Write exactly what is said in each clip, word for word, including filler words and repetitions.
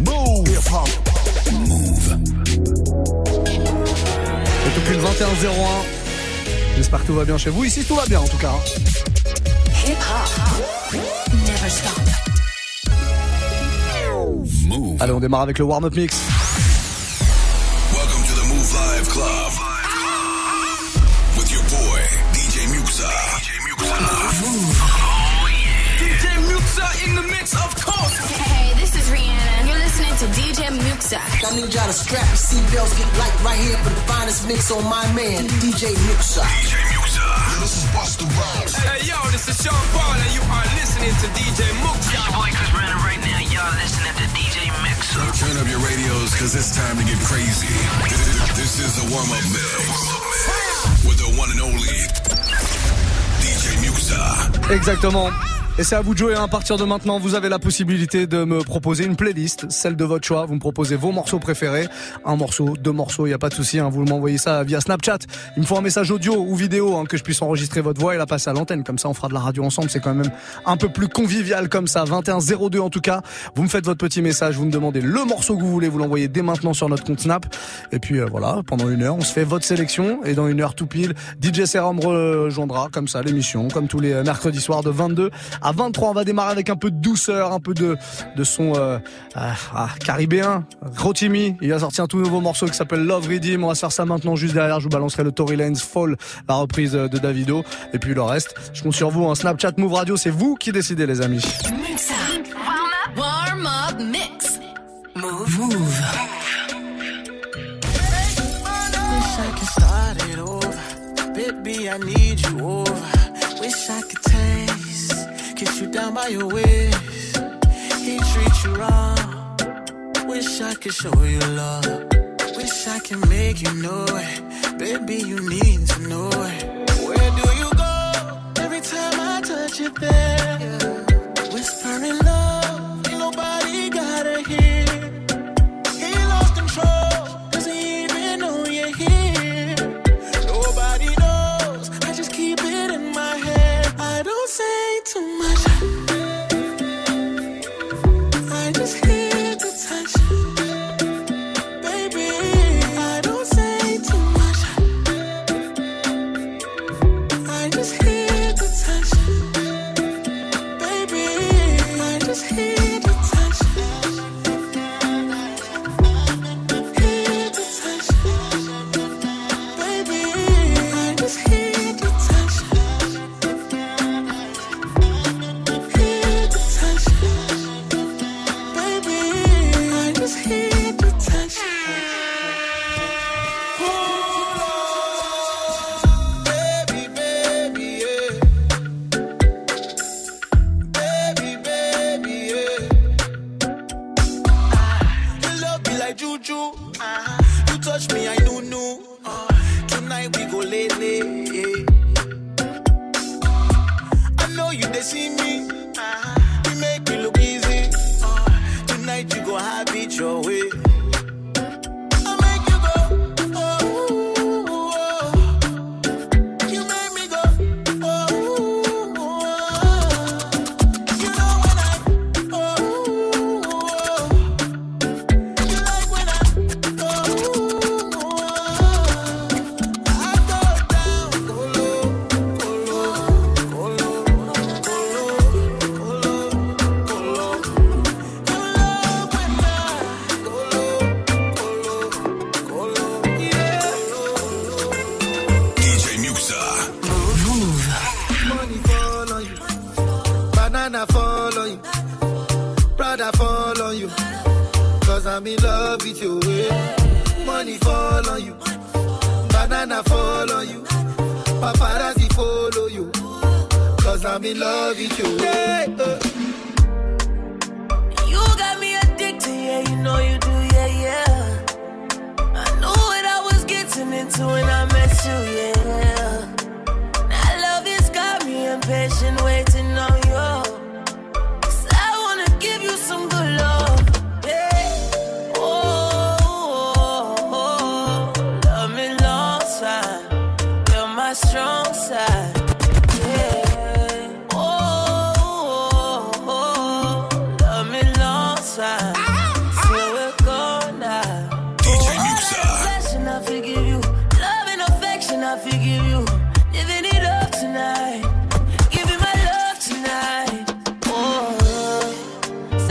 Mouv'. Mouv'. C'est depuis le vingt et un zéro un. J'espère que tout va bien chez vous. Ici, tout va bien en tout cas. Hip hop, never stop. Mouv'. Allez, on démarre avec le warm-up mix. Welcome to the Mouv' Life Club. With your boy, D J Muxxa. D J Muxxa. In the mix, of course. Hey, this is Rihanna. You're listening to D J Muxxa. I need y'all to strap your seatbelts, get light right here for the finest mix on my man, D J Muxxa. D J Muxxa. Yo, this is Boston Rose. Hey, yo, this is Sean Paul, and you are listening to D J Muxxa. It's your boy Chris Brandon right now. Y'all listening to D J Muxxa. Turn up your radios, cause it's time to get crazy. This is the warm-up mix with the one and only D J Muxxa. Exactement. Et c'est à vous de jouer, hein. À partir de maintenant, vous avez la possibilité de me proposer une playlist, celle de votre choix. Vous me proposez vos morceaux préférés, un morceau, deux morceaux, il n'y a pas de souci. Hein. Vous m'envoyez ça via Snapchat. Il me faut un message audio ou vidéo, hein, que je puisse enregistrer votre voix et la passer à l'antenne. Comme ça, on fera de la radio ensemble. C'est quand même un peu plus convivial comme ça. vingt et un zéro deux en tout cas. Vous me faites votre petit message, vous me demandez le morceau que vous voulez, vous l'envoyez dès maintenant sur notre compte Snap. Et puis euh, voilà, pendant une heure, on se fait votre sélection. Et dans une heure tout pile, D J Serum rejoindra comme ça l'émission, comme tous les mercredis soirs de vingt-deux à vingt-trois, on va démarrer avec un peu de douceur, un peu de, de son euh, euh, ah, caribéen. Rotimi, il a sorti un tout nouveau morceau qui s'appelle Love Riddim. On va se faire ça maintenant, juste derrière, je vous balancerai le Tory Lanez Fall, la reprise de Davido. Et puis le reste, je compte sur vous. Hein. Snapchat, Mouv' Radio, c'est vous qui décidez, les amis. Mix up, warm up, warm up, mix. Mouv', Mouv'. Baby, I need you over. Wish I could taste. Kiss you down by your waist. He treats you wrong. Wish I could show you love. Wish I could make you know it. Baby, you need to know it. Where do you go? Every time I touch you there, yeah. Whispering love, ain't nobody gotta hear. He lost control, doesn't even know you're here. Nobody knows, I just keep it in my head. I don't say too much. I just hear the touch. Baby, I don't say too much. I just hear the touch. Baby, I just hear the touch. Hear the touch. Baby, I just hear the touch.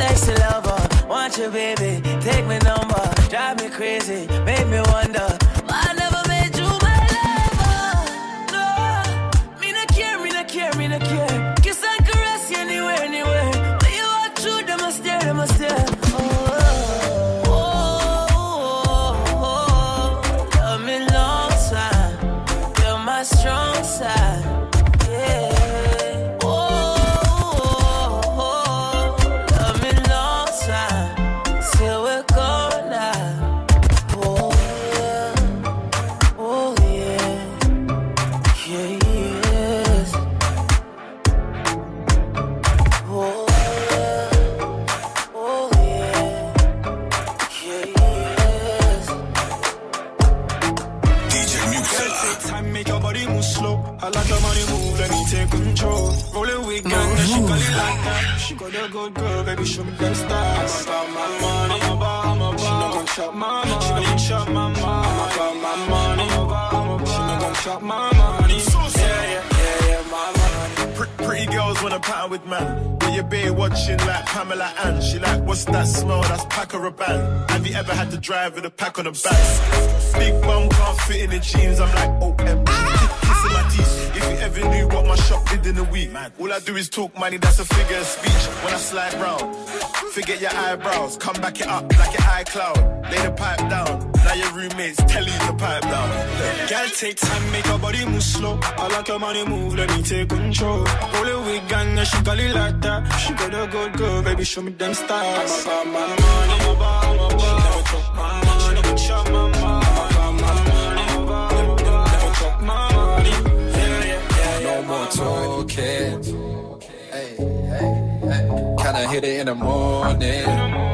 sexy lover. Want you, baby, take me number. Drive me crazy, make me wonder. Why I never made you my lover? No, me not care, me not care, me not care. Kiss and caress you anywhere, anywhere. When you walk through, them I stare, them I stare. Have you ever had to drive with a pack on the back? Big bum can't fit in the jeans. I'm like, oh, em. Kissing my teeth. If you ever knew what my shop did in a week, all I do is talk money. That's a figure of speech. When I slide round, forget your eyebrows. Come back it up like an iCloud. Lay the pipe down. Now your roommates tell you to pipe down. Look. Girl, take time, make her body move slow. I like your money move, let me take control. Roll it with gang, and she got it like that. She got a good girl, baby, show me them stars. I'm about my money, I'm about, I'm about. She never talk my money, she never chop my money. I'm about my money, I'm about, I'm about. Never talk my money. Yeah, yeah, yeah, yeah. No more talking. Hey, hey, hey. Can I hit it in the morning? In the morning.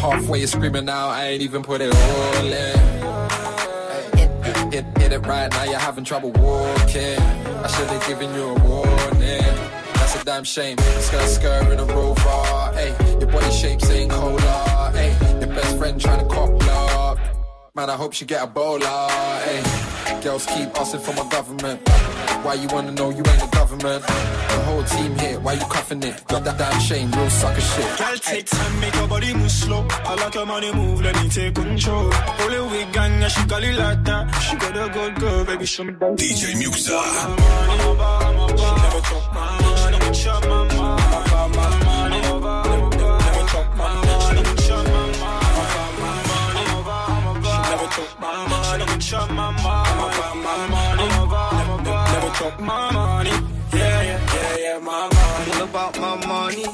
Halfway screaming out, I ain't even put it all in. Hit, hit, hit it right now, you're having trouble walking. I should've given you a warning. That's a damn shame. Skirt, skirt in a rover. Ayy, your body shapes ain't cola. Ayy, your best friend trying to cop up. Man, I hope she get a bowler. Ayy, girls keep asking for my government. Why you wanna know you ain't the government? The whole team here, why you cuffing it? Got that damn shame, real sucker shit. Girl, take time, make your body move slow. I like your money move, let me take control. Pull it with gang, yeah, she got it like that. She got a good girl, baby, show me that. D J Muxxa. I'm a bar, I'm a bar. She never talk my money, she never chop my money. I'm a money, I'm a bar, I'm a bar. She never talk my money, she never chop my money. I'm a bar, I'm a bar. She never talk my money, she never chop my money. I'm a bar, I'm a bar. My money, yeah, yeah, yeah, yeah, my money. All about my money.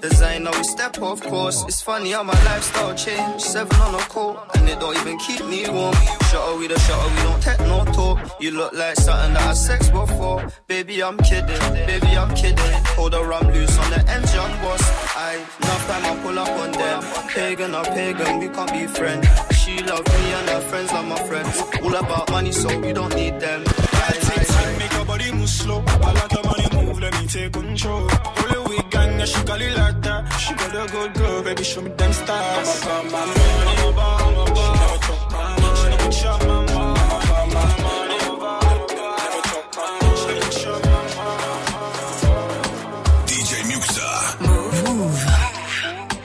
Designer, we step off course. It's funny how my lifestyle changed. Seven on a coat, and it don't even keep me warm. Shutter, we the shutter, we don't take no talk. You look like something that I sexed before. Baby, I'm kidding, baby, I'm kidding. Hold the rum loose on the engine, boss. I, enough time I pull up on them. Pagan or pagan, we can't be friends. She love me and her friends love my friends. All about money, so we don't need them. I, I, body move slow, I like the money move, let me take control. Roll it with gang, yeah, she got it like that. She got a good girl, baby, show me them stars. I'm about my money, I'm about, I'm about. She never talk my money, she never chop my money. I'm about my money, I'm about, I'm about. Never talk my money, she never chop my money. D J Muxxa. Mouv,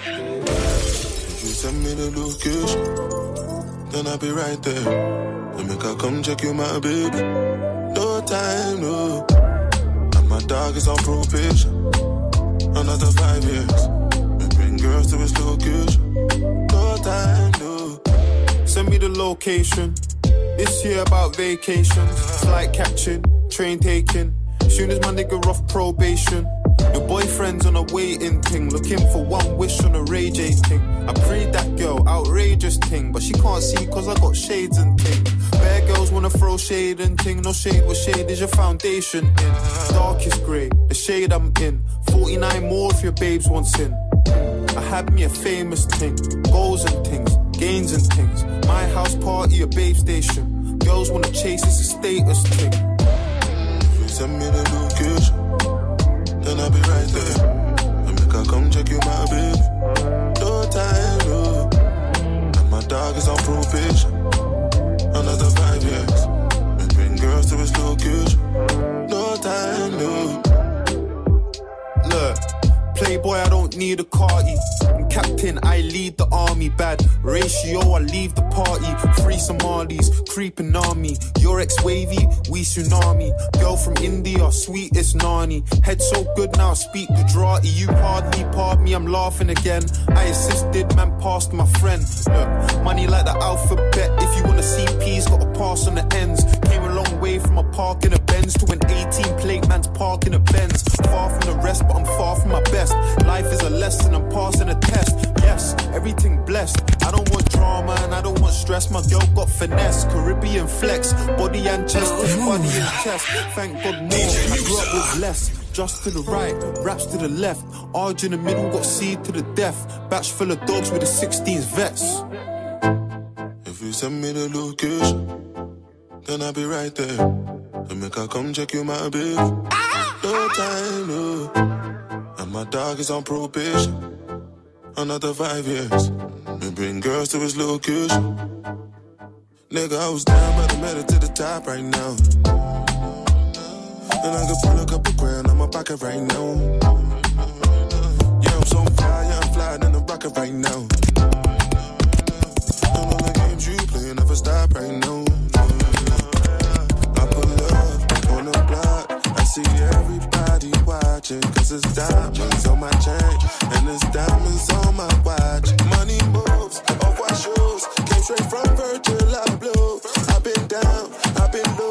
Mouv. You send me the location, then I'll be right there. Then make her come check you, my baby. No time, no. And my dog is on probation. Another five years. We bring girls to his location. No time, no. Send me the location. This year about vacation. Flight catching, train taking. Soon as my nigga off probation. Your boyfriend's on a waiting thing, looking for one wish on a Ray J thing. I prayed that girl, outrageous thing, but she can't see cause I got shades and thing. Bare girls wanna throw shade and ting. No shade, what shade is your foundation in? Darkest grey, the shade I'm in. forty-nine more if your babes want sin. I had me a famous ting, goals and things, gains and things. My house party, a babe station. Girls wanna chase, it's a status thing. Send me the location. Then I'll be right there. I make her come check you, my baby. No time, no. And my dog is on probation. Another five years. We bring girls to his location. No time, no. Look, playboy, I don't don't need a carty. I'm captain, I lead the army. Bad ratio, I leave the party. Free Somalis, creeping army. Your ex wavy, we tsunami. Girl from India, sweetest nani. Head so good now, I speak Gujarati. You hardly pardon me, I'm laughing again. I assisted, man passed my friend. Look, money like the alphabet. If you wanna see P's, gotta pass on the ends. Came a long way from a park in a Benz to an eighteen plate man's park in a Benz. Far from the rest, but I'm far from my best. Life is a lesson, I'm passing a test. Yes, everything blessed. I don't want drama and I don't want stress. My girl got finesse, Caribbean flex. Body and chest, body and chest. Thank God more, I grew up with less. Just to the right, raps to the left. Arge in the middle, got seed to the death. Batch full of dogs with the sixteens vets. If you send me the location, then I'll be right there. So make her come check you, my babe. No time, no. And my dog is on probation. Another five years. We bring girls to his location. Nigga, I was down, but I made it to the top right now. And I can pull a couple grand out my pocket right now. Yeah, I'm so fly, yeah, I'm flying in a rocket right now. And all the games you play never stop right now. I pull up on the block, I see everybody watching. Cause it's diamonds on my chain, and it's diamonds on my watch. Money moves, off white shoes, came straight from Virgil Abloh. I've been down, I've been low.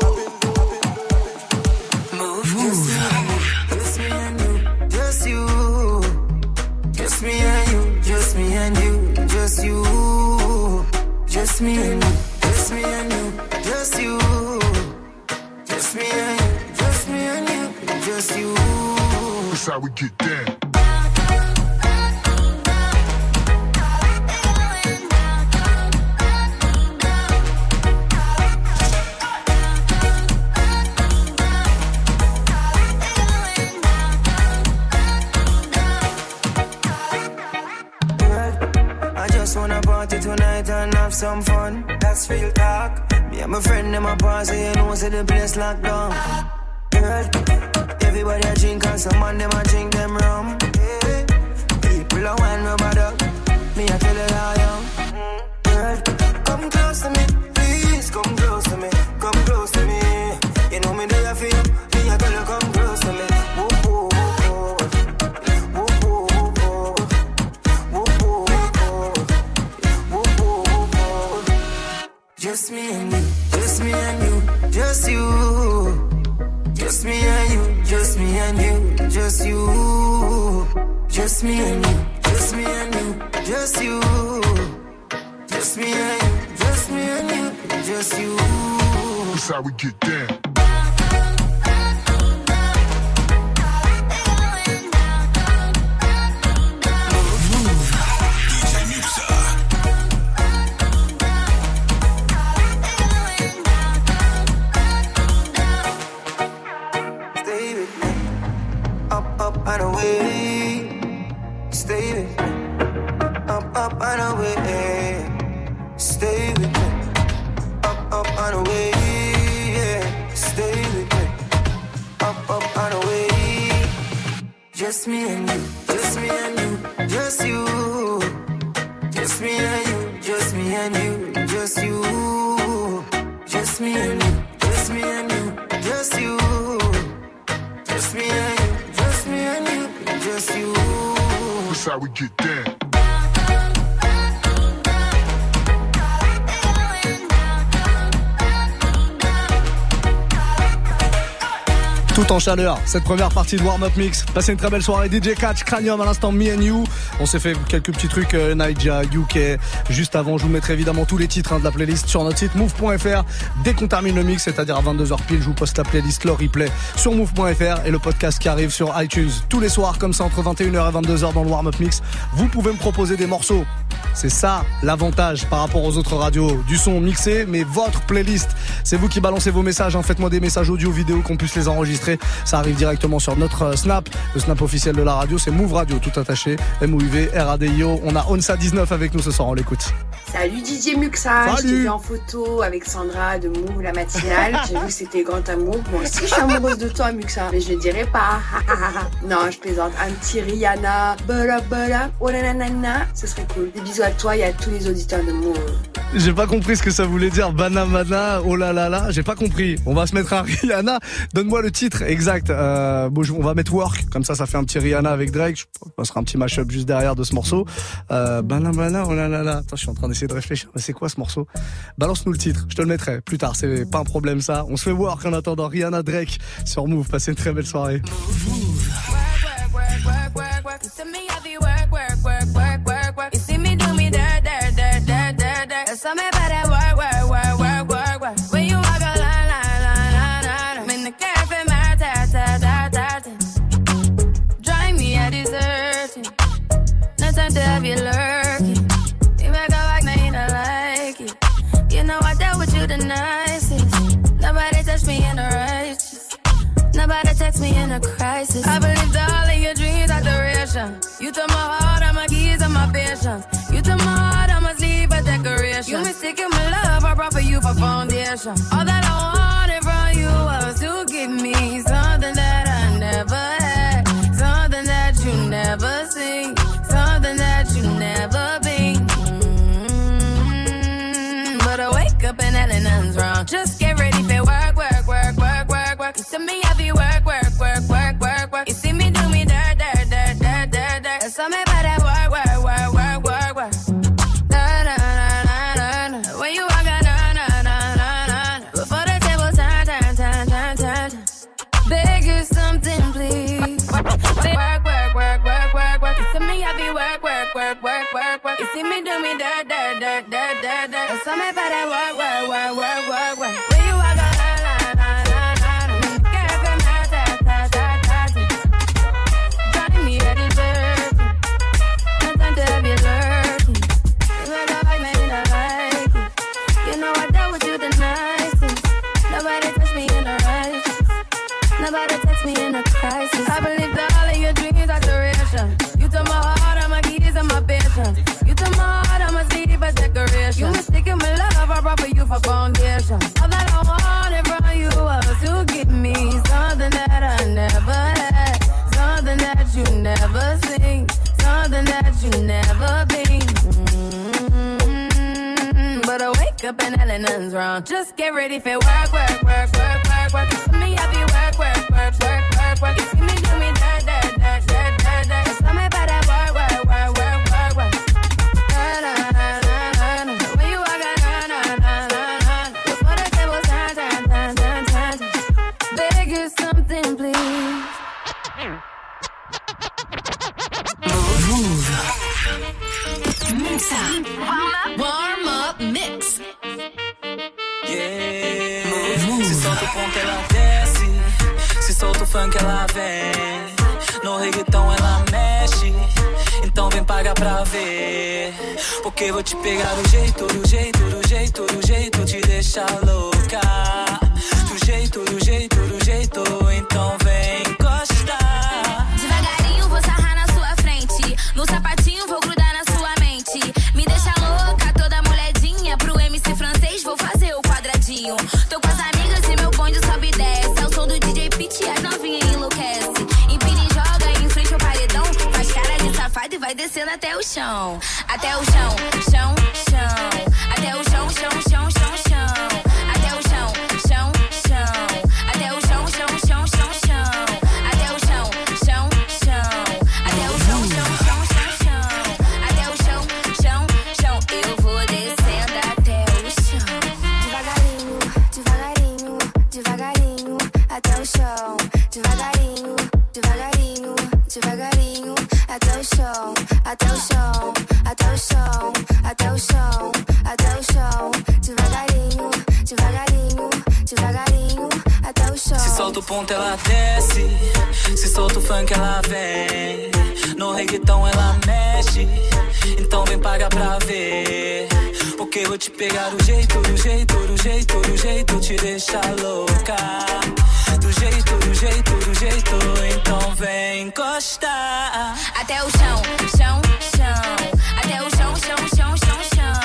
Just me and you, just me and you, just you, just me and you, just me and you, just you, just me and you, just me and you, just you. That's how we get down. Tonight and have some fun. That's real talk. Me and my friend and my boss, you know, say the place locked down. Girl, everybody a drink and some man them a drink them rum. Yeah. People a wine rubber duck. Me a tell it all young. Girl, come close to me, please come close to me, come close to me. You know me do ya feel? Me a tell you come close to me. Just me and you, just me and you, just you. Just me and you, just me and you, just you. Just me and you, just me and you, just you. Just me and you, just me and you, just you. That's how we get down. And away, stay with me. Up, up and away, stay with me. Up, up and away, yeah. Stay with me. Up, up and away. Just me and you, just me and you, just you. Just me and you, just me and you, just you. Just me and you, just me and you, just you. Just me and you. Just you. That's how we get down. Tout en chaleur, cette première partie de Warm Up Mix. Passez une très belle soirée. D J Catch, Cranium à l'instant, Me and You. On s'est fait quelques petits trucs, euh, Naija, U K. Juste avant, je vous mettrai évidemment tous les titres hein, de la playlist sur notre site move point f r. Dès qu'on termine le mix, c'est-à-dire à vingt-deux heures pile, je vous poste la playlist, le replay sur move point f r et le podcast qui arrive sur iTunes. Tous les soirs, comme ça, entre vingt et une heures et vingt-deux heures dans le Warm Up Mix, vous pouvez me proposer des morceaux. C'est ça l'avantage par rapport aux autres radios. Du son mixé, mais votre playlist. C'est vous qui balancez vos messages. Hein. Faites-moi des messages audio, vidéo, qu'on puisse les enregistrer. Ça arrive directement sur notre Snap. Le Snap officiel de la radio, c'est Mouv' Radio, tout attaché, M O U V R A D I O. On a Onsa dix-neuf avec nous ce soir, on l'écoute. Salut D J Muxxa, je t'ai vu en photo avec Sandra de Mouv' La Matinale. J'ai vu que c'était grand amour. Moi aussi, je suis amoureuse de toi, Muxxa. Mais je le dirai pas. Non, je plaisante. Un petit Rihanna. Bala bala. Oh nanana. Ce serait cool. Des bisous à toi et à tous les auditeurs de Mouv'. J'ai pas compris ce que ça voulait dire. Banamana. Oh là là là. J'ai pas compris. On va se mettre à Rihanna. Donne-moi le titre exact. Euh, bon, on va mettre Work. Comme ça, ça fait un petit Rihanna avec Drake. Je passerai un petit mashup juste derrière de ce morceau. Euh, banamana. Oh là là là. Attends, je suis en train d'essayer de réfléchir, mais c'est quoi ce morceau? Balance-nous le titre, je te le mettrai plus tard, c'est pas un problème ça. On se fait voir qu'en attendant Rihanna Drake sur Mouv', passez une très belle soirée. Nobody text me in a crisis. I believed all of your dreams are duration. You took my heart, all my keys, and my patience. You took my heart, I must leave a decoration. You mistaken my love, I brought for you for foundation. All that I wanted from you was to give me something that I never had, something that you never seen, something that you never been. Mm-hmm. But I wake up and that nothing's wrong. Just get ready for work, work, work, work, work, work. You tell me I be work, work, work, work, work, work. You see me do me dirt, dirt, dirt, dirt, dirt, dirt. That's all me about that work, work, work, work, work, work. Na na na na na. When you walk out, na na na na na. Before the table turn, turn, turn, turn, turn, turn. Beg you something, please. Work, work, work, work, work, work. You tell me I be work, work, work, work, work, work. You see me do me dirt, dirt, dirt, dirt, dirt, dirt. That's all me about that work, work, work, work, work, work. When you walk out. I believed all of your dreams are duration. You took my heart, all my keys, and my patience. You took my heart, I must leave a decoration. You mistaken my love, I brought for you for foundation. All that I wanted from you was to give me something that I never had, something that you never seen, something that you never been. Mm-hmm. But I wake up and all nothing's wrong. Just get ready for work, work, work, work, work, work. For me, I be work, work, work, work. Work, you see me do me da da da da da da. It's all me about that work, work, work, work, work, work. Na na na na na. When you walk out, na na na na na. Before the table turn, turn, turn, turn, turn, turn. Beg you something, please. Mouv'. Mix up. Warm up mix. Yeah. Mouv'. Se solta o pão que ela desce. Se solta o funk, ela vem. No reggaeton ela mexe. Então vem pagar pra ver. Porque vou te pegar do jeito, do jeito, do jeito, do jeito. Te deixar louca. Do jeito, do jeito, do jeito. Então vem encostar. Devagarinho vou sarrar na sua frente. No sapatinho vou grudar na sua mente. Me deixa louca, toda molhadinha. Pro M C francês vou fazer o quadradinho. Tô com as amigas e meu bonde sobe e desce. É o som do D J Pete e as novinhas enlouquece. Empina e joga em frente ao paredão. Faz cara de safado e vai descendo até o chão. Até o chão, chão, chão. Até o chão, chão, chão, chão, chão. Até o chão, chão, chão. Até o chão, chão, chão, chão, chão. Até o chão, chão, chão. Até o chão, chão, chão, chão, chão. Até o chão, chão, chão. Eu vou descendo até o chão. Devagarinho, devagarinho, devagarinho. Até o chão. Devagarinho, devagarinho, devagarinho. Até o chão, até o chão, até o chão, até o chão, até o chão. Devagarinho, devagarinho, devagarinho. Até o chão. Se solta o ponto ela desce. Se solta o funk ela vem. No reggaeton ela mexe. Então vem pagar pra ver. Porque vou te pegar do jeito, do jeito, do jeito, do jeito. Te deixar louca. Do jeito, do jeito, do jeito. Então vem encostar. Até o chão, chão, chão. Até o chão, chão, chão, chão, chão.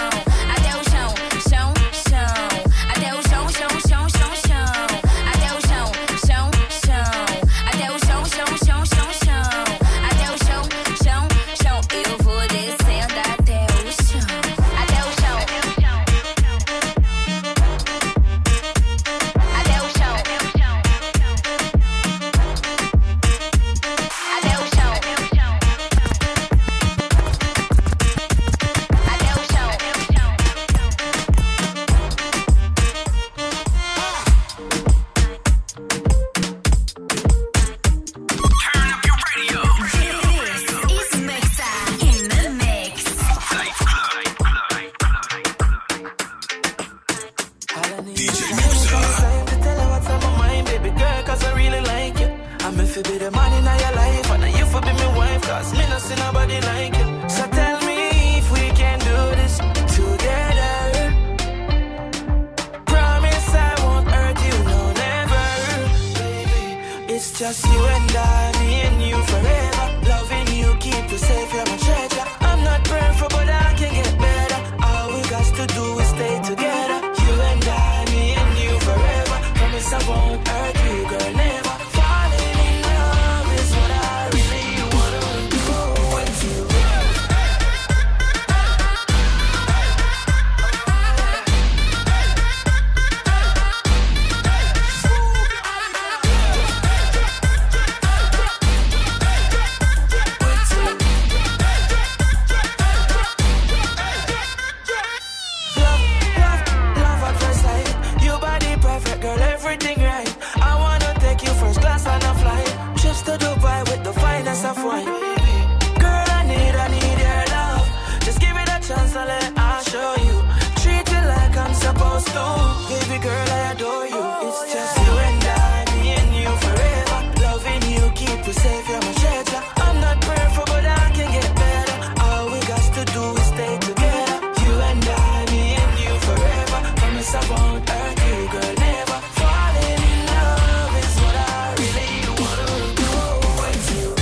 Baby girl, I adore you. Oh, it's yeah. Just you and I, me and you forever. Loving you, keep you safe, you're my shelter. I'm not perfect, but I can get better. All we got to do is stay together. You and I, me and you forever. Promise I won't hurt you, girl, never. Falling in love is what I really wanna do with you.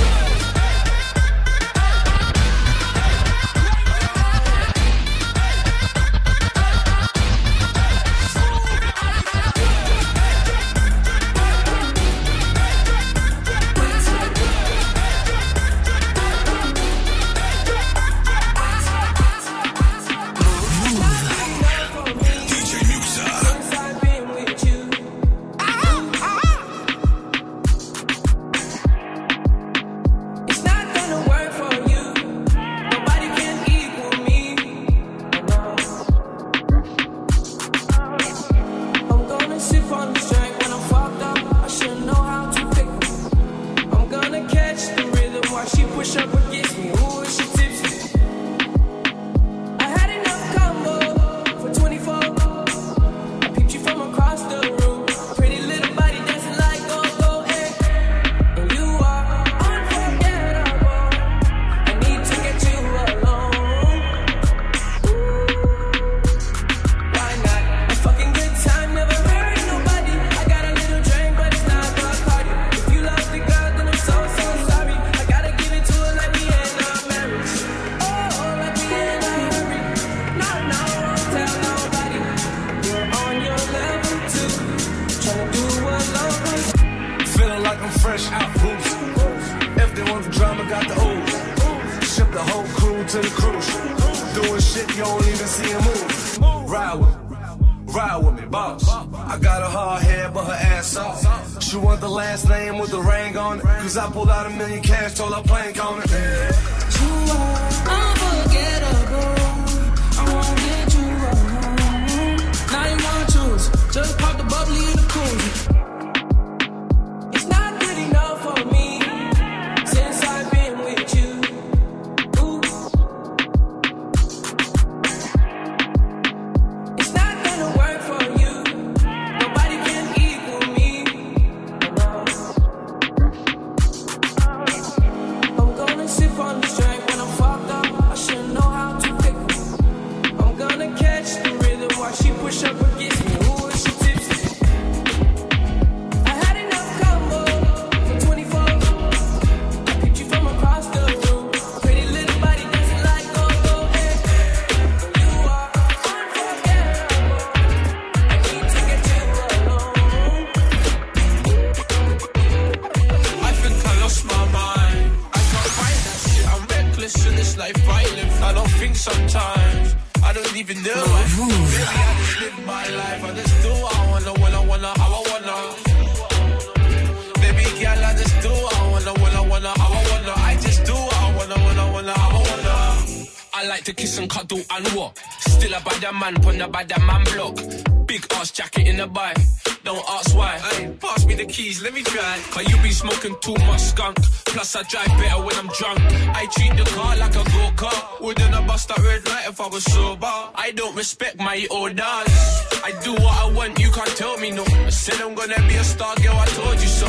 I drive better when I'm drunk. I treat the car like a go-kart. Wouldn't I bust that red light if I was sober? I don't respect my orders. I do what I want, you can't tell me no. I said I'm gonna be a star, girl, I told you so.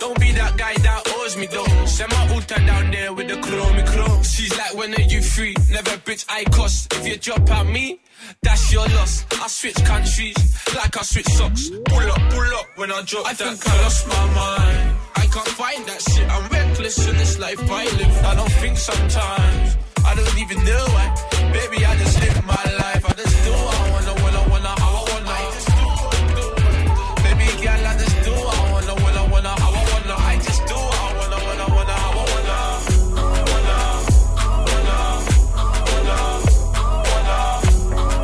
Don't be that guy that owes me though. Send my ulta down there with the chromey chrome. She's like, when are you free? Never bitch, I cost. If you drop at me, that's your loss. I switch countries like I switch socks. Pull up, pull up when I drop. I that think I lost my mind. I can't find that shit. I'm reckless in this life I live. I don't think sometimes. I don't even know why. Baby, I just live my life. I just do what I wanna, when I wanna, how I wanna. I just do what I wanna. Baby, girl, I just do what I wanna, when I wanna, how I wanna. I just do what I wanna, when I wanna, how I wanna. I wanna, wanna, wanna,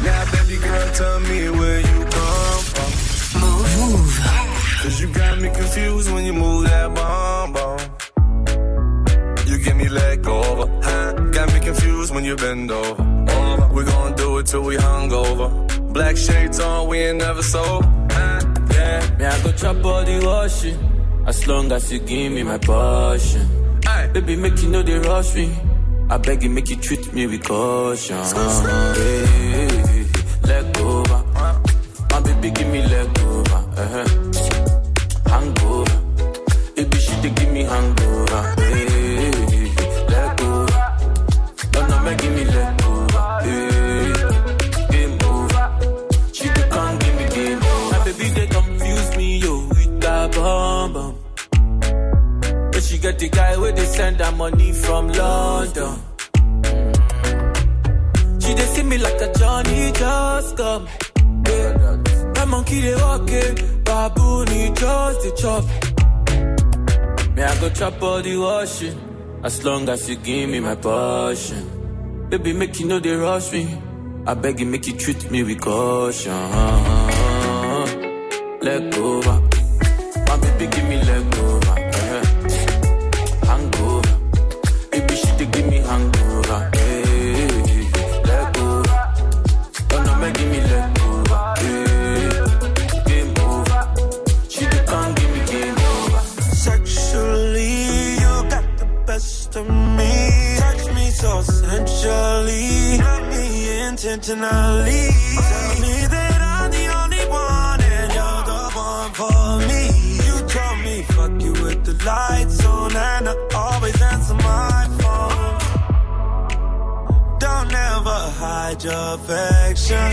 wanna, wanna. Now, baby girl, tell me where you come from. Move. Cause you got me confused when you move that bomb bomb. You give me leg over, huh? Got me confused when you bend over. Over. We gon' do it till we hungover. Black shades on, we ain't never sold. Huh? Yeah. Me, I go chop all the washing. As long as you give me my portion. Aye. Baby, make you know they rush me. I beg you, make you treat me with caution. Hey, hey, hey, let go, my baby, give me let go. Uh-huh. Hangover, baby, she dey give me hangover. Hey, hey, hey, let go, no, no, man, give me let go. Hey, game over, she dey come give me game over. My baby, they confuse me, yo, with that bomb bomb. She got the guy where they send her money from London. She they see me like a Johnny just come. Yeah. My monkey they walk in, baboon just the chop. Me I go chop all the washing, as long as you give me my portion. Baby make you know they rush me, I beg you make you treat me with caution. Let go, my baby give me let go. Essentially, not me intentionally. Tell me that I'm the only one and you're the one for me. You tell me fuck you with the lights on and I always answer my phone. Don't ever hide your affection.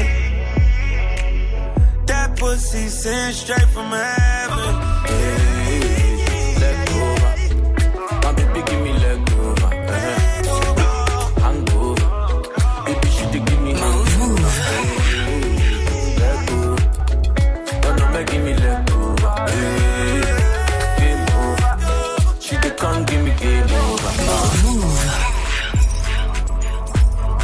That pussy sent straight from heaven. Yeah. Let go, my baby, give me let go. Uh-huh.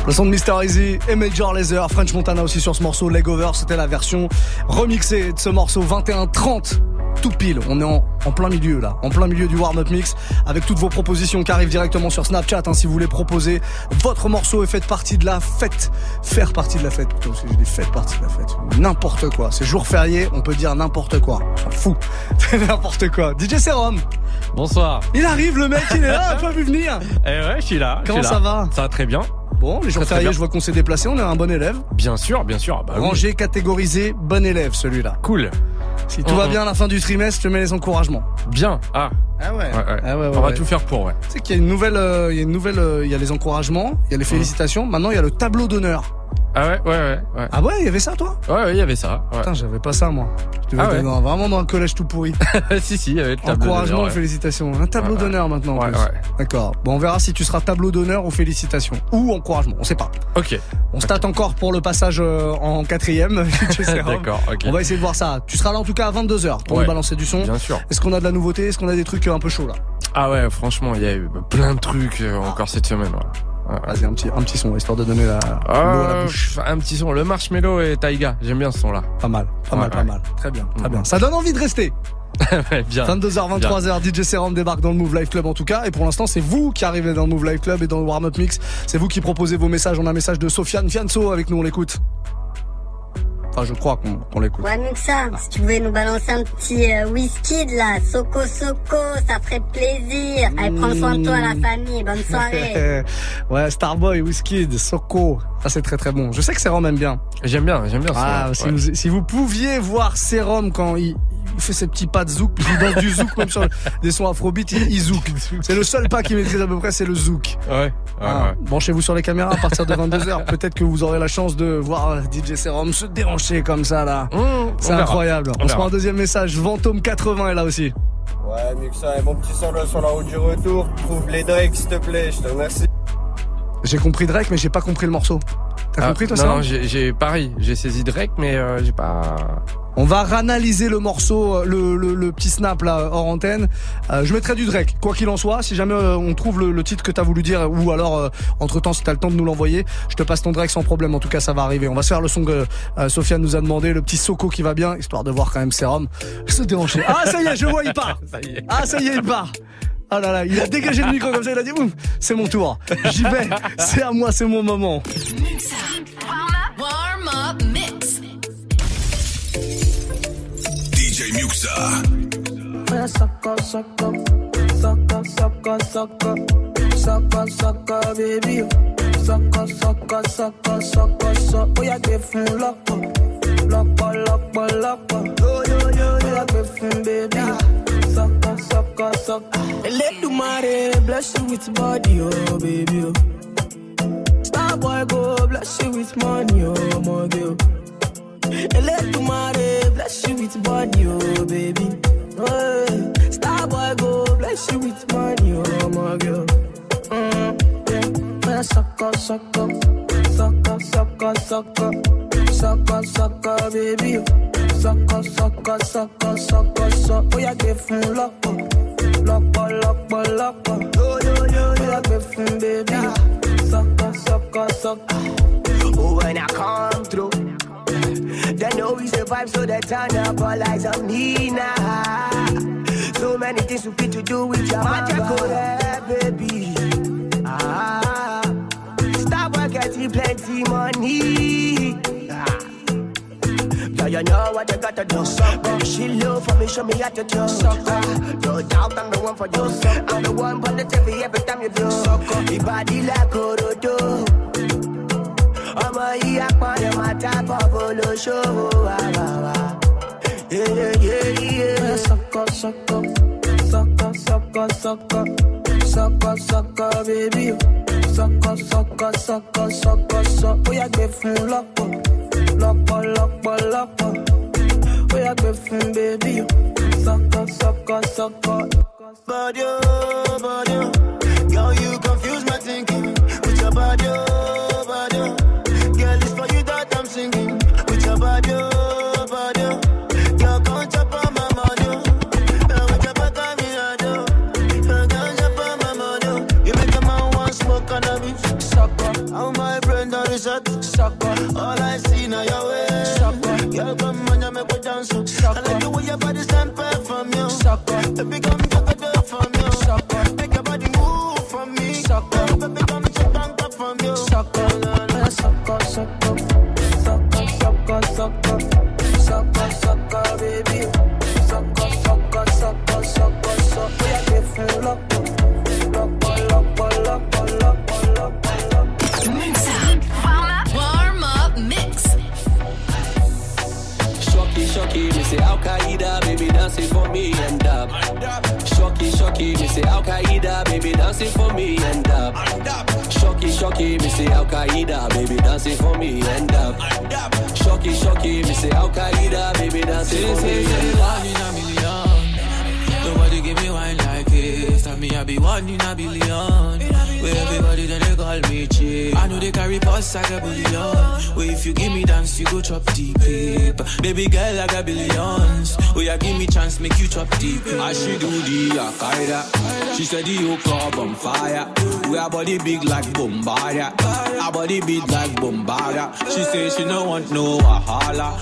Le son de mister Easy et Major Laser, French Montana aussi sur ce morceau. Legover, c'était la version remixée de ce morceau. Vingt et une heures trente tout pile, on est en, en plein milieu là, en plein milieu du warm-up mix, avec toutes vos propositions qui arrivent directement sur Snapchat, hein, si vous voulez proposer votre morceau et faites partie de la fête, faire partie de la fête, plutôt, si je dis faites partie de la fête, n'importe quoi, c'est jour férié, on peut dire n'importe quoi, on s'en fout, c'est n'importe quoi. D J Serum, bonsoir. Il arrive le mec, il est là, pas vu venir. Eh ouais, je suis là. Comment je suis là. Ça va? Ça va très bien. Bon, les jours fériés, je vois qu'on s'est déplacé, on est un bon élève. Bien sûr, bien sûr. Bah, rangé, oui. Catégorisé, bon élève celui-là. Cool. Si tout oh, va bien à la fin du trimestre, je te mets les encouragements. Bien. Ah. Ah ouais. ouais, ouais. Ah ouais, ouais on ouais. va tout faire pour, ouais. Tu sais qu'il y a une nouvelle, euh, il y a une nouvelle, euh, il y a les encouragements, il y a les félicitations, mmh. Maintenant il y a le tableau d'honneur. Ah ouais, ouais, ouais, ouais. Ah ouais, il y avait ça, toi? Ouais, ouais, il y avait ça. Ouais. Putain, j'avais pas ça, moi. Je devais ah ouais. dans, vraiment dans un collège tout pourri. Si, si, il y avait le tableau d'honneur. Encouragement et ouais. félicitations. Un tableau ouais, d'honneur ouais. maintenant, en ouais, plus. Ouais. D'accord. Bon, on verra si tu seras tableau d'honneur ou félicitations. Ou encouragement, on sait pas. Ok. On se okay. tâte encore pour le passage euh, en quatrième. D'accord, ok. On va essayer de voir ça. Tu seras là, en tout cas, à vingt-deux heures pour ouais. nous balancer du son. Bien sûr. Est-ce qu'on a de la nouveauté? Est-ce qu'on a des trucs un peu chauds, là? Ah ouais, franchement, il y a eu plein de trucs euh, ah. encore cette semaine, ouais. Vas-y, un petit, un petit son, histoire de donner la, euh, à la bouche. Un petit son, le Marshmello et Taïga. J'aime bien ce son là. Pas mal, pas ouais, mal, ouais. pas mal. Très bien, très mmh. bien. Ça donne envie de rester. Bien, vingt-deux heures, vingt-trois heures, bien. D J Serum débarque dans le Mouv' Life Club en tout cas. Et pour l'instant c'est vous qui arrivez dans le Mouv' Life Club et dans le warm-up mix. C'est vous qui proposez vos messages. On a un message de Sofiane Fianso avec nous, on l'écoute. Enfin je crois qu'on, qu'on l'écoute. Ouais Muxxa, ah. si tu pouvais nous balancer un petit euh, whisky de là, Soko Soko, ça ferait plaisir. Allez, mmh. prends soin de toi la famille, bonne soirée. Ouais, Starboy, whisky de Soko, ça c'est très très bon. Je sais que Serum aime bien. J'aime bien, j'aime bien. Ah, si, ouais. nous, si vous pouviez voir Serum quand il... il fait ses petits pas de zouk, il danse du zouk même sur des sons afrobeat, il, il zouk. C'est le seul pas qu'il maîtrise à peu près, c'est le zouk. Ouais. ouais, ah, ouais. Branchez-vous sur les caméras à partir de vingt-deux heures, peut-être que vous aurez la chance de voir D J Serum se déhancher comme ça là. Mmh, c'est on incroyable. On, on se prend un deuxième message, Fantôme quatre-vingts est là aussi. Ouais, Muxxa, et mon petit son là sur la route du retour, trouve les Drake s'il te plaît, je te remercie. J'ai compris Drake mais j'ai pas compris le morceau. T'as ah, compris toi ça? Non, non, j'ai, j'ai pareil, j'ai saisi Drake mais euh, j'ai pas. On va analyser le morceau, le, le, le petit snap là hors antenne. Euh, je mettrai du Drake, quoi qu'il en soit. Si jamais euh, on trouve le, le titre que t'as voulu dire, ou alors euh, entre temps si t'as le temps de nous l'envoyer, je te passe ton Drake sans problème. En tout cas, ça va arriver. On va se faire le son que euh, Sofiane nous a demandé, le petit Soko qui va bien, histoire de voir quand même Serum se déhancher. Ah ça y est, je vois il part. ça y est. Ah ça y est il part. Ah là là, il a dégagé le micro comme ça, il a dit ouf, c'est mon tour, j'y vais, c'est à moi, c'est mon moment. Muxxa, warm up, warm up mix. D J Muxxa. Soko, soko, soko, soko, soko, Soko, Soko, baby. Soko, Soko, Soko, Soko, Soko. Oh, y'a des fous, loco. Loco, loco, loco. Yo, yo, yo, yo, y'a des fous, baby. Soko, Soko, Soko. Let the mare bless you with body, oh, baby, oh. Star boy go bless you with money, oh, my girl. Let the mare bless you with body, oh, baby. Oh, yeah. Star boy go bless you with money, oh my girl. Mm, yeah. Soko, soko, soko, soko, soko, soko, soko, baby. Soko, soko, soko, soko, soko. Oh, y'a des fous, loco, loco, loco, loco. Yo, yo, yo, yo, y'a des fous, baby. Soko, soko, soko. Oh, when I come through, they know we survive, so they turn up all eyes on me now. So many things we fit to do with your mama, baby. Ah, stop work, getting plenty money. Ah. So you know what you gotta do. Baby, she love for me, show me how to do. Ah, no doubt I'm the one for you. I'm the one for the T V every time you do. Your body like Orodo. I'm a yak on my type of a show. Yeah, yeah, yeah, yeah. Soko, soko, soko, soko, soko, soko, soko, baby. Soko, soko, soko, soko, soko. Oh, y'a des fous, loco, loco, loco, loco. Oh, y'a des fous, baby. Soko, soko, soko. Body, body. Girl, you confuse my thinking with your body, body. Singing with your body, body. Girl, come chop on my money. Girl, with your back on me, I do. Girl, come chop on my money. You make a man want smoke cannabis. Sucker, all my brain done reset. Sucker, all I see now your way. Sucker, girl, come on, you make me dance. Sucker, I like the way your body stand back from you. Sucker, baby, come chop it up from you. Sucker, make your body move from me. Sucker, baby, come chop it up from you. Sucker, sucker, sucker. Soko, soko, soko, baby. Soko, soko, soko, soko, soko. Oh, y'a des fous, loco, loco, loco, loco, loco, loco. Warm up mix. Shocky, shocky, me say Al Qaeda, baby, dancing for me and up. Shocky, shocky, me say Al Qaeda, baby, dancing for me and up. Shocky, shocky, me say Al Qaeda, baby, dancing for me and up. Shocky, shocky, me say Al Qaeda, baby, dancing for me. Say, one in a million. Nobody give me wine like this. Tell me I be one in a billion. Where everybody then they call me cheap. I know they carry pulse like a billion. Where if you give me dance, you go chop deep. Baby girl, I got billions. Where you give me chance, make you chop deep. I should do the Al Qaeda. She said the whole club on fire. We are body big like Bombardia. Our body big like Bombardia. She say she no want no wahala.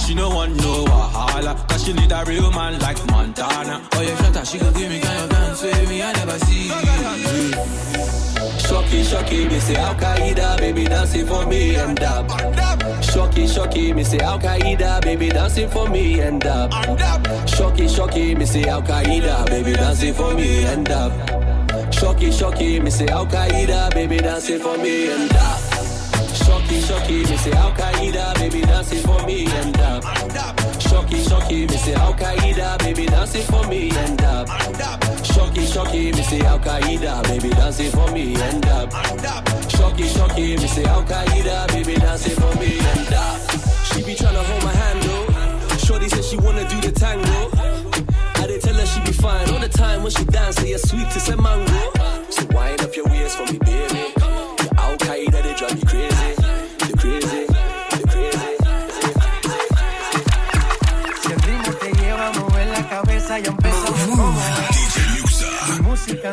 She no want no wahala. Cause she need a real man like Montana. Oh yeah, shut up, she gon' give me kind of dance with me I never see. Shocky, shocky, me say Al Qaeda, baby dancing for me and up. Shocky, shocky, me say Al Qaeda, baby dancing for me and up. Shocky, shocky, me say Al Qaeda, baby dancing for me and up. Shocky, shocky, me say Al Qaeda, baby dancing for me and up. Shocky, shocky, me say Al Qaeda, baby dancing for me and up. Shocky, shocky, me say Al Qaeda, baby dancing for me and up. Shocky, shocky, me say Al Qaeda, baby dancing for me and up. Shocky, shocky, me say Al Qaeda, baby dancing for me and up. She be tryna hold my hand though. Shorty said she wanna do the tango. I did tell her she be fine all the time when she dance. Say you're sweet to say mango. So wind up your waist for me, baby. The Al Qaeda they drive me crazy, the crazy, the crazy. Si el ritmo te lleva a mover la cabeza y empezamos como D J Muxxa. Mi música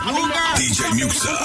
D J Muxxa.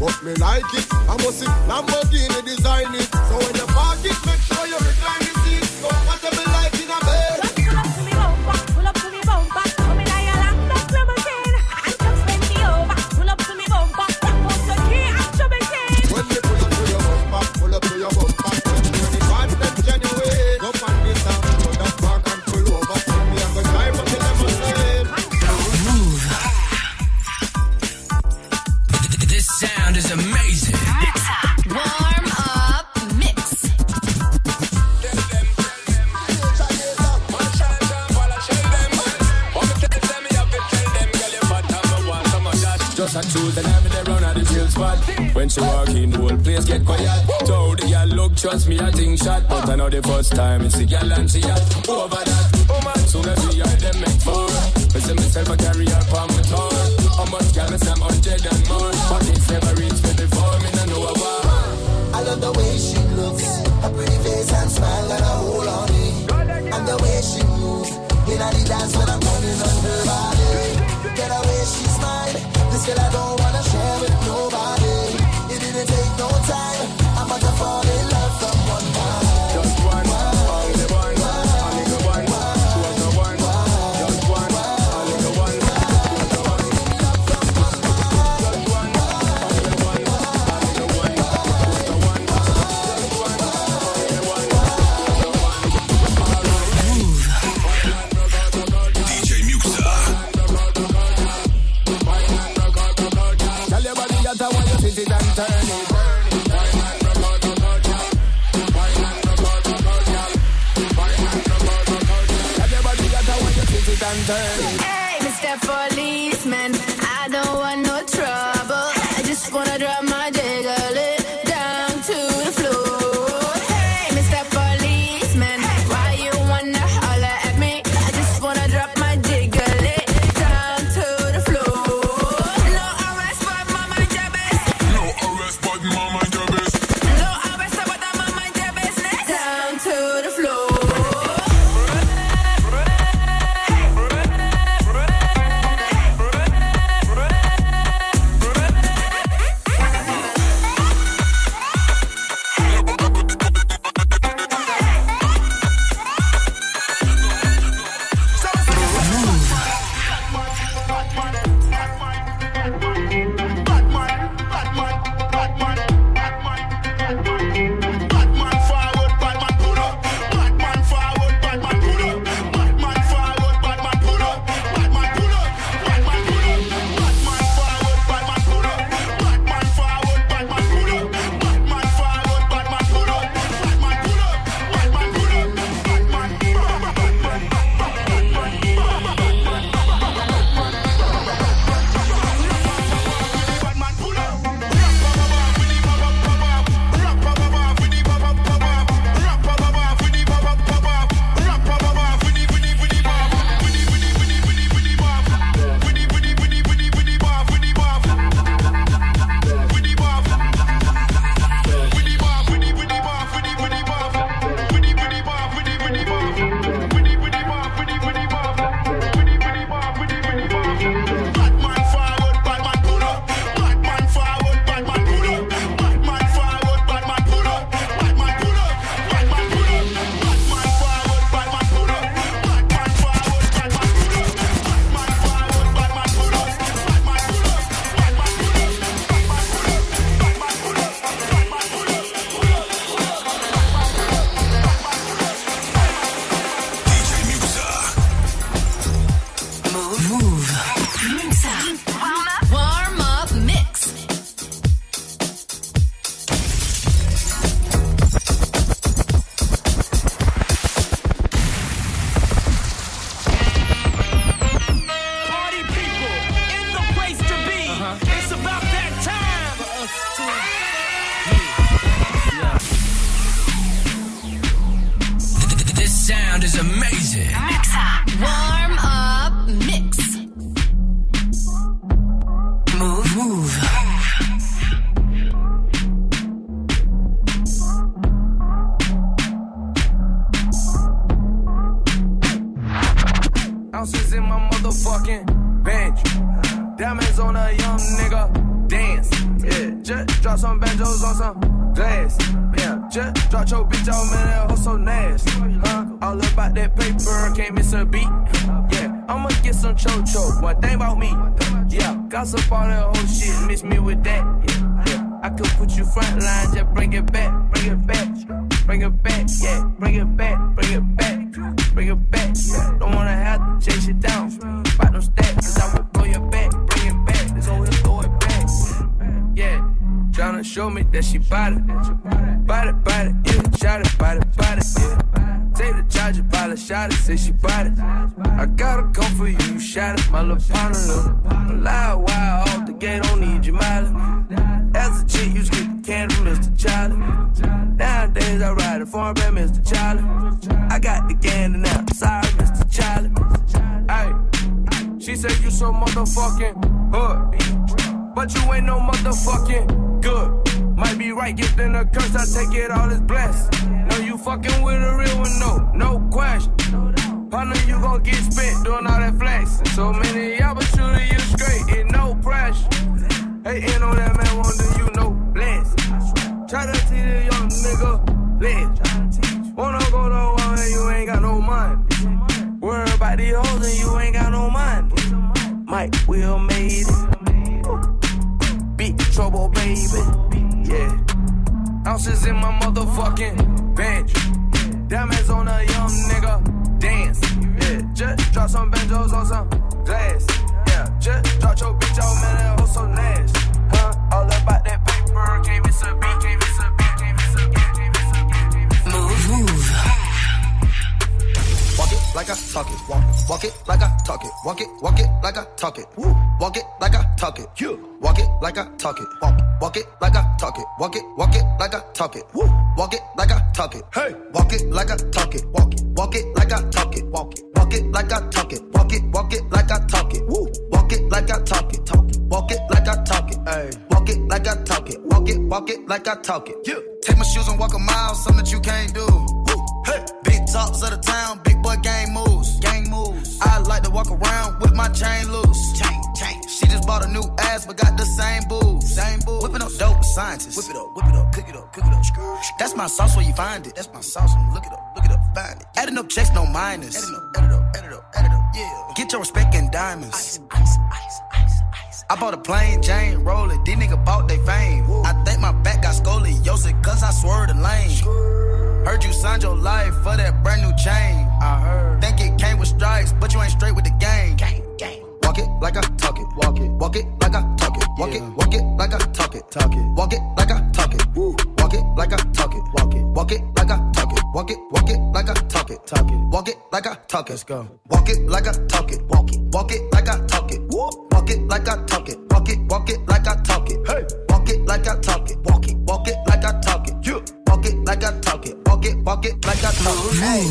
But me like it, I must see Lamborghini design it. So when you park it, make sure you recline the seat. Comfortable like in a bed. Pull up to me bumper, pull up to me bumper. Come in a laptop from a kid, and just bend me over. Pull up to me bumper, rock out your key and trouble kid. When you pull up to your bumper, pull up to your bumper. When you pass that genuine, go on this and pull that back and pull over. Take me and go drive up to the mountain. Mouv'. This sound is amazing. Mix up. Warm up mix. Just a choose and I'm in the round of the chill spot. When she walk in, the whole place get quiet. Told the girl look, trust me, I think shot. But I know the first time it's the girl and she had over that. Oh man, soon as we had them make four. I see myself a carrier for my tour. How much can I say? Hundred and more. But it's never reached me before. Me no know about. I love the way she looks, her pretty face and smile got a hold on me. And the way she moves, in a dance when I'm running on her body. Get away, she's mine. This girl I don't wanna share with nobody. It didn't take no time. I'm about to fall in love from one time. Just one, only one. Hey, Mister Policeman, I don't want no trouble. I just wanna drop my jiggly down to the floor. Hey, Mister Policeman, why you wanna holler at me? I just wanna drop my jiggly down to the floor. No arrest, but mama job is. No arrest, but mama job is. No arrest, but mama job is. Down to the floor. Hey. is amazing. Muxxa. Warm up mix. Mouv'. Mouv'. Ounces in my motherfucking bench. Diamonds on a young nigga. Dance. Yeah. Just drop some banjos on some glass. Yeah. Just drop your bitch out, man. That hoe so nasty. Huh? All about that paper. Can't miss a beat. Yeah. I'ma get some cho-cho. One thing about me. Yeah. Gossip all that whole shit. Miss me with that. Yeah. Yeah. I could put you front line. Just bring it back. Bring it back. Bring it back. Yeah. Bring it back. Bring it back. Bring it back, yeah. Don't wanna have to chase it down. Bought them stacks, cause I would blow your back. Bring it back, this old throw it back. Yeah, tryna show me that she bought it. Bought it, bought it, yeah. Shot it, bought it, bought it, yeah. Take the charger, bought it, shot it, say she bought it. I gotta come for you, you shot it, my little partner. A lie, wire off the gate, don't need your mileage. As a chick, you skip the candy, Mister Charlie. Nowadays I ride a foreign brand, Mister Charlie. I got the candy now, sorry, Mister Charlie. Ay, she said you so motherfucking hood, but you ain't no motherfucking good. Might be right, gifting a curse, I take it all as blessed. No, you fucking with a real one, no, no question. I know you gon' get spent doing all that flexing. So many y'all but shooting you straight, ain't no pressure. Hating on that man, won't do you no blessing. Try to teach a young nigga, live. Wanna go to war and you ain't got no money. Worry about these hoes and you ain't got no money. Might will made it. Big trouble, baby. Yeah. Ounces in my motherfucking bench. Diamonds on a young nigga, dance. Yeah. Just drop some banjos on some glass. Yeah. Just drop your bitch out, man. That hoe so nasty. Huh? All about that paper. Can't miss a beat. Can't miss a beat. Can't miss a beat. Can't miss a beat. Can't miss a beat. Mouv'. Mouv'. Walk it like I talk it. Walk, walk it like I talk it. Walk it, walk it like I talk it. Woo. Walk it like I talk it. You. Walk it like I talk it. Walk, walk it like I talk it. Walk it, walk it like I talk it. Woo. Walk it like I talk it. Hey. Walk it like I talk it. Walk it, walk it like I talk it. Walk it, walk it like I talk it. Walk it, walk it like I talk it. Woo. Walk it like I talk it. Talk it. Walk it like I talk it. Ay. Walk it like I talk it. Walk it, walk it like I talk it. Yeah. Take my shoes and walk a mile, something that you can't do. Woo. Hey. Big talks of the town, big boy gang moves. Gang moves. I like to walk around with my chain loose. Chain, chain. She just bought a new ass, but got the same boobs. Same boobs. Whipping up dope scientists. Whip it up, whip it up, cook it up, cook it up. That's my sauce where you find it. That's my sauce and look it up, look it up, find it. Adding up checks, no minus. Adding up, add it up, add it up, add it up, yeah. Get your respect in diamonds. Ice, ice, ice, ice, ice. I bought a plain Jane roller. These niggas bought they fame. Woo. I think my back got scoliosis, cause I swerved the lane. Sure. Heard you signed your life for that brand new chain. I heard. Think it came with stripes, but you ain't straight with the game. Gang, gang. Walk it like I talk it. Walk it, walk it like I talk it. Walk yeah. it, walk it like I talk it. Talk it. Walk it like I talk it. Woo. Walk it like I talk it. Walk it, walk it like I talk it. Walk it, walk it like I talk it. Talk it. Walk it like I talk it. Let's go. Walk it like I talk it. Walk it, walk it like I talk it. Woo. Walk it like I talk it. Walk it, walk it like I talk it. Hey. Walk it like I talk it. Walk it, walk it like I talk it. You. Walk it like I talk it. Walk it, walk it like I talk it. Hey.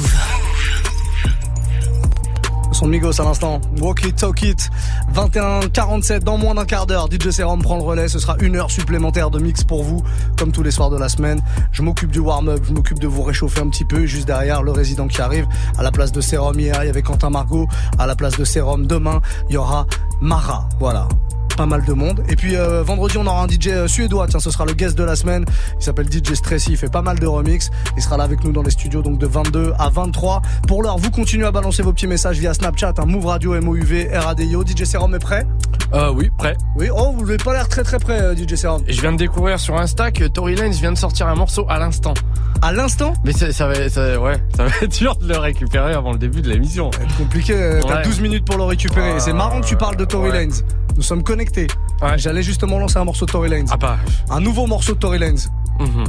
Son Migos à l'instant, walk it, talk it. Vingt et une heures quarante-sept dans moins d'un quart d'heure, D J Serum prend le relais, ce sera une heure supplémentaire de mix pour vous, comme tous les soirs de la semaine. Je m'occupe du warm-up, je m'occupe de vous réchauffer un petit peu, juste derrière le résident qui arrive. À la place de Serum hier, il y avait Quentin Margot. À la place de Serum demain, il y aura Mara, voilà. Pas mal de monde. Et puis euh, vendredi on aura un D J suédois, tiens, ce sera le guest de la semaine. Il s'appelle D J Stressy, il fait pas mal de remix. Il sera là avec nous dans les studios donc de vingt-deux à vingt-trois. Pour l'heure, vous continuez à balancer vos petits messages via Snapchat, hein, Mouv' Radio, M O U V, R A D I O. D J Serum est prêt ? Euh oui, prêt. Oui, oh, vous n'avez pas l'air très très prêt, D J Serum. Je viens de découvrir sur Insta que Tory Lanez vient de sortir un morceau à l'instant. À l'instant ? Mais ça, ça, va, ça, ouais, ça va être dur de le récupérer avant le début de l'émission. Ça va être compliqué, ouais. T'as douze minutes pour le récupérer. Euh, C'est marrant que tu parles de Tory ouais. Lanez. Nous sommes connectés. Ouais. J'allais justement lancer un morceau de Tory Lanez. Ah bah. Un nouveau morceau de Tory Lanez. Mm-hmm.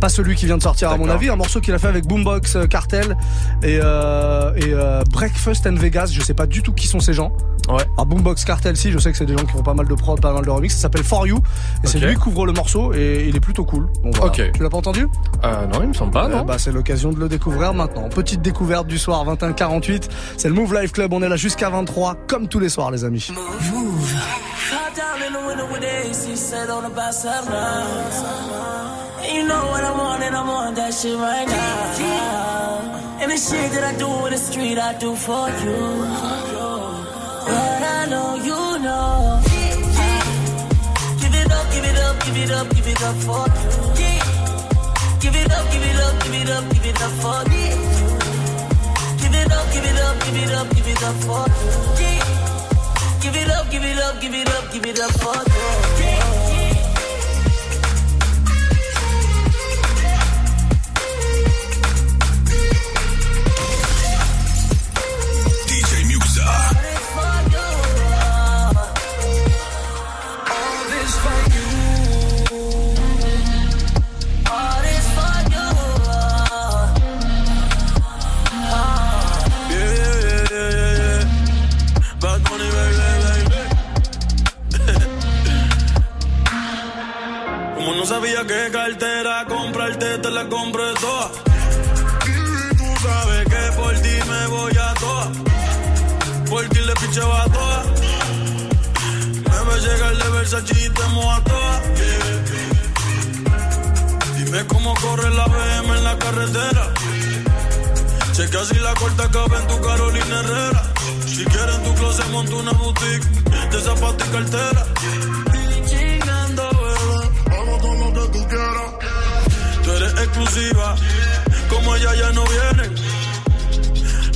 pas celui qui vient de sortir. D'accord. À mon avis, un morceau qu'il a fait avec Boombox Cartel et, euh, et euh, Breakfast and Vegas. Je sais pas du tout qui sont ces gens. Ouais. Alors Boombox Cartel, si, je sais que c'est des gens qui font pas mal de prod, pas mal de remix. Ça s'appelle For You et okay. c'est lui qui ouvre le morceau et il est plutôt cool. Bon, voilà. Ok. Tu l'as pas entendu ? Euh, non, il me semble pas. Non. Euh, bah c'est l'occasion de le découvrir maintenant. Petite découverte du soir, vingt et une heures quarante-huit. C'est le Mouv' Life Club. On est là jusqu'à vingt-trois comme tous les soirs, les amis. Mouv'. Hop down in the window with the A C set on about seven rounds. And you know what I want, and I'm on that shit right now. And the shit that I do in the street, I do for you. But I know you know. Give it up, give it up, give it up, give it up for you. Give it up, give it up, give it up, give it up for you. Give it up, give it up, give it up, give it up for you. Give it up, give it up, give it up, give it up for them. D J Muxxa. All this for you. All this for you. All this for you. Oh. Yeah, yeah, yeah, yeah, yeah. Bad money, baby. No sabía qué cartera comprarte, te la compré toda. Y tú sabes que por ti me voy a toa. Por ti le pichaba a toa. Me ves llegar de Versace y te moja toa. Yeah. Dime cómo corre la B M en la carretera. Checa si la corta cabe en tu Carolina Herrera. Si quieres en tu closet monta una boutique de zapatos y cartera. Tú eres exclusiva, como ella ya no viene.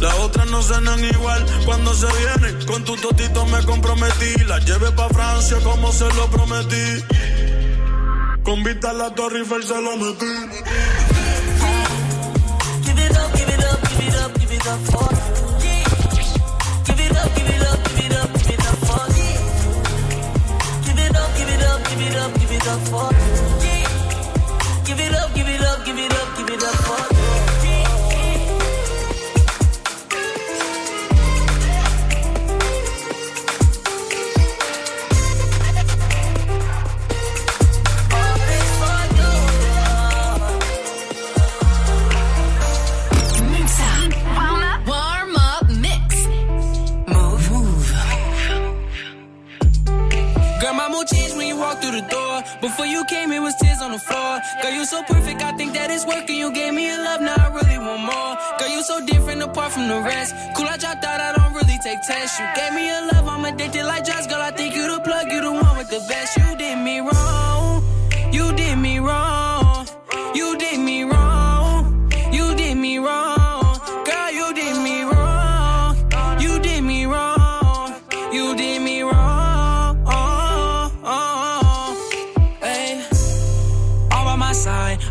Las otras no cenan igual cuando se vienen. Con tu totito me comprometí, la llevé pa' Francia como se lo prometí. Con vista a la Torre Eiffel se lo metí. Give it up, give it up, give it up, give it up for you. Give it up, give it up, give it up, give it up for you. Give it up, give it up, give it up, give it up for you. Give it up, give it up, give it up, give it up for you. Through the door. Before you came, it was tears on the floor. Girl, you so perfect, I think that it's working. You gave me a love, now I really want more. Girl, you so different apart from the rest. Cool, I dropped out, I don't really take tests. You gave me a love, I'm addicted like drugs. Girl, I think you the plug, you the one with the best. You did me wrong, you did me wrong. You did me wrong, you did me wrong. Girl, you did me wrong, you did me wrong. You did me wrong.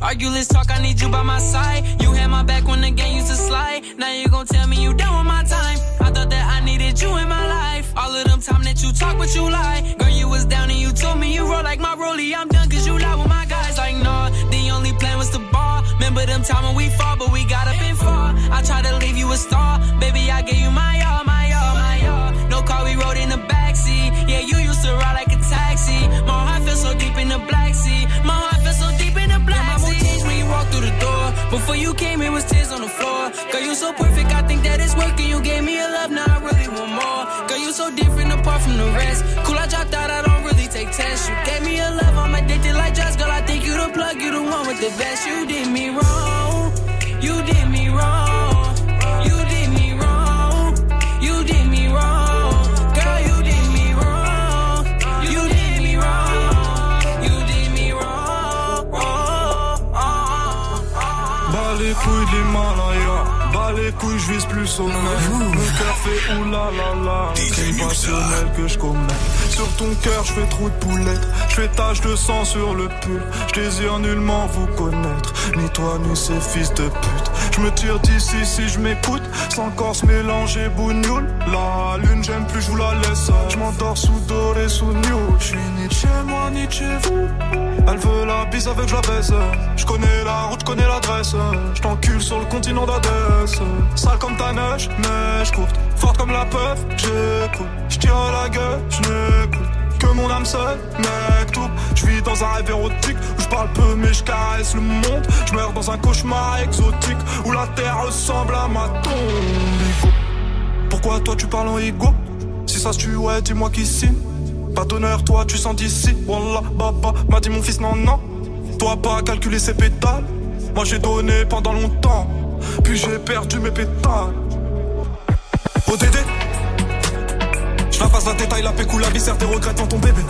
Argue, let's talk, I need you by my side. You had my back when the game used to slide. Now you gon' tell me you done with my time. I thought that I needed you in my life. All of them time that you talk but you lie. Girl, you was down and you told me you roll like my rollie. I'm done cause you lie with my guys. Like, nah, the only plan was to ball. Remember them time when we fall, but we got up and fall. I tried to leave you a star. Baby, I gave you my all, my all, my all. No car, we rode in the backseat. Yeah, you used to ride like a taxi. My heart feels so deep in the Black Sea. My heart feels so deep in the Black Sea. Walk through the door. Before you came, it was tears on the floor. Girl, you so perfect, I think that it's working. You gave me a love, now I really want more. Girl, you so different apart from the rest. Cool, I dropped out, I don't really take tests. You gave me a love, I'm addicted like drugs. Girl, I think you the plug, you the one with the best. You did me wrong, you did me wrong. You did me wrong, you did me wrong. Girl, you did me wrong, you did me wrong. Bas les couilles de l'Himalaya, bas les couilles, je vise plus au sommet. Le cœur fait oulalala, c'est passionnel que je commets. Sur ton cœur, je fais trop de poulettes, je fais tache de sang sur le pull. Je désire nullement vous connaître, ni toi ni ces fils de pute. Je me tire d'ici si je m'écoute, sans corse mélanger bougnoule. La lune j'aime plus, je vous la laisse. Je m'endors sous doré, sous new. Je suis ni de chez moi ni de chez vous. Elle veut la bise avec je la baisse. Je connais la route, je connais l'adresse. Je t'encule sur le continent d'Adès. Sale comme ta neige, neige courte. Forte comme la peuf, j'écoute. Je tire la gueule, je n'écoute que mon âme seule, mec tout. Je vis dans un rêve érotique où je parle peu mais je caresse le monde. Je meurs dans un cauchemar exotique où la terre ressemble à ma tombe. Pourquoi toi tu parles en ego? Si ça se tue, ouais, dis-moi qui signe. Pas d'honneur, toi tu sens d'ici. Wallah, baba, m'a dit mon fils, non, non. Toi pas calculer ses pétales. Moi j'ai donné pendant longtemps, puis j'ai perdu mes pétales. O D D, je la passe, la détaille, la pécou, la viscère, des regrets devant ton bébé.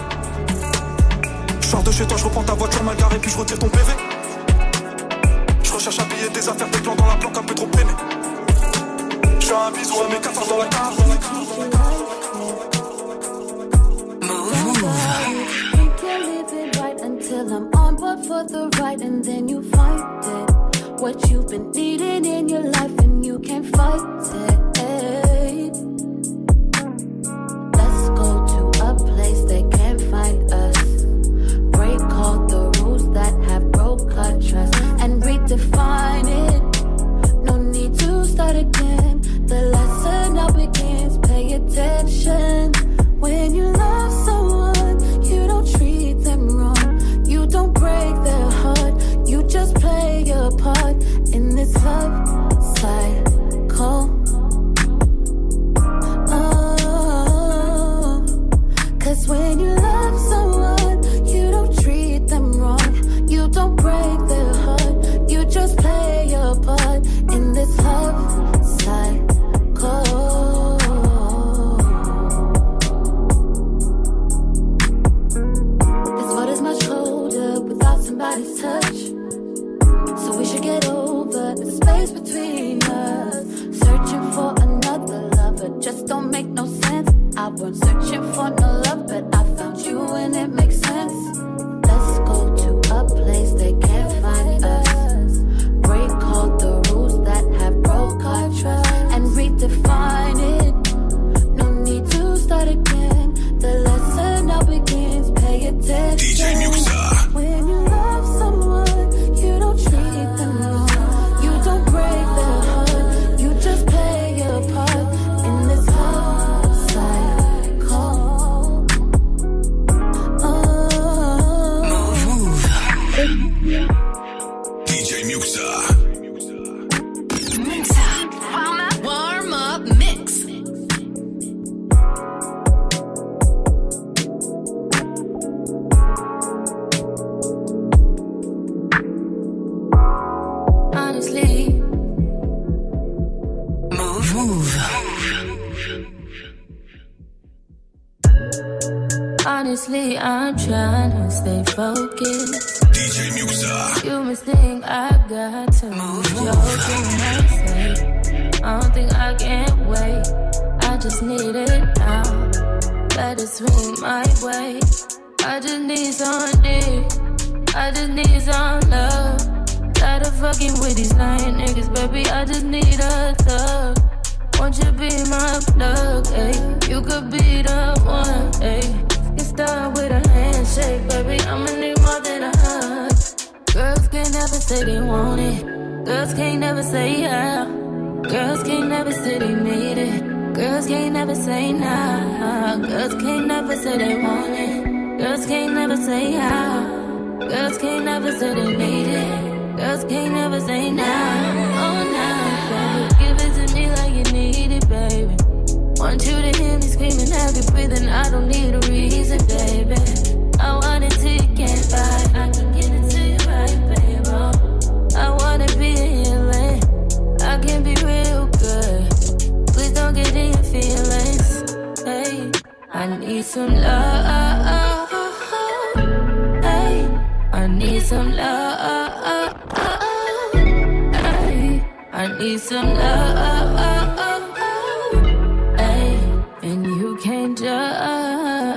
Je sors de chez toi, je reprends ta voiture mal garée, puis je retire ton P V. Je recherche à piller des affaires, des plans dans la planque un peu trop peiné. Je fais un bisou à mes quatorze dans la carte. Till I'm on board for the ride, and then you find it. What you've been needing in your life, and you can't fight it. Let's go to a place that can't find us. Break all the rules that have broke our trust and redefine it. No need to start again. The lesson now begins. Pay attention when you love someone, you don't treat them wrong. Don't break their heart, you just play your part in this love cycle. Oh, cause when you love someone, you don't treat them wrong, you don't break their heart, you just play your part in this love cycle. Somebody's touch, so we should get over the space between us. Searching for another lover just don't make no sense. I wasn't searching for no love, but I found you and it makes sense. Let's go to a place they can't find us. Break all the rules that have broke our trust and redefine it. No need to start again. The lesson now begins. Pay attention. D J Muxxa. When you honestly, I'm trying to stay focused. D J Muxxa. Humans think I got to move. Joking, I don't think I can wait. I just need it now. Let it swing my way. I just need some dick. I just need some love. Tired of fucking with these lying niggas, baby. I just need a thug. Won't you be my plug, ayy? You could be the one, ayy. Start with a handshake, baby. I'ma need more than a hug. Girls can't never say they want it. Girls can't never say yeah. Girls can't never say they need it. Girls can't never say nah. Girls can't never say they want it. Girls can't never say yeah. Girls can't never say they need it. Girls can't never say nah. Oh nah, baby. Give it to me like you need it, baby. Want you to hear me screaming, have you breathing, I don't need a reason, baby. I want it till you can't fight, I can get it to you right, baby. I wanna be healing, I can be real good. Please don't get in your feelings, hey. I need some love, hey. I need some love, hey. I need some love. Can't judge.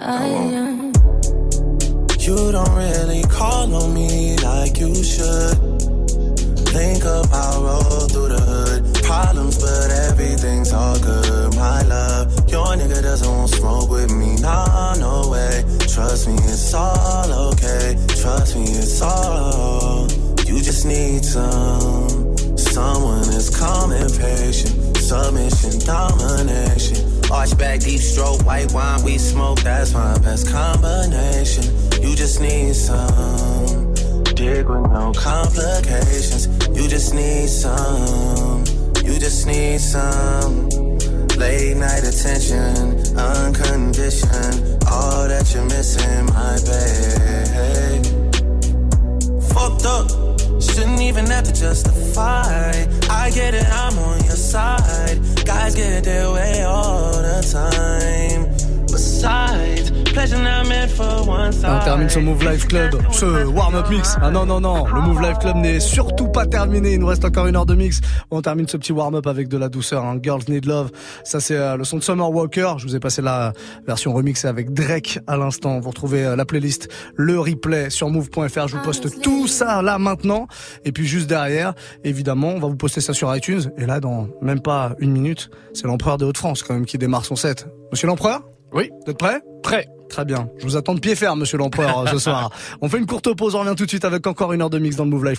You don't really call on me like you should. Think up, I'll roll through the hood. Problems, but everything's all good. My love, your nigga doesn't want smoke with me. Nah, no way. Trust me, it's all okay. Trust me, it's all. You just need some. Someone is calm and patient. Submission, domination. Arch back, deep stroke, white wine, we smoke. That's my best combination. You just need some. Dig with no complications. You just need some. You just need some. Late night attention, unconditioned. All that you're missing, my babe. Fucked up. Shouldn't even have to justify. I get it, I'm on your side. Guys get their way all the time. Besides, pleasure not meant for one side. On termine ce Mouv' Life Club, ce warm-up mix. Ah non, non, non, le Mouv' Life Club n'est surtout pas terminé. Il nous reste encore une heure de mix. On termine ce petit warm-up avec de la douceur, hein. Girls Need Love. Ça, c'est le son de Summer Walker. Je vous ai passé la version remixée avec Drake à l'instant. Vous retrouvez la playlist, le replay sur move point f r. Je vous poste tout ça là maintenant. Et puis juste derrière, évidemment, on va vous poster ça sur iTunes. Et là, dans même pas une minute, c'est l'Empereur des Hauts-de-France quand même qui démarre son set. Monsieur l'Empereur? Oui. Vous êtes prêts ? Prêt. Très bien. Je vous attends de pied ferme, monsieur l'Empereur, ce soir. On fait une courte pause, on revient tout de suite avec encore une heure de mix dans le Mouv' Life.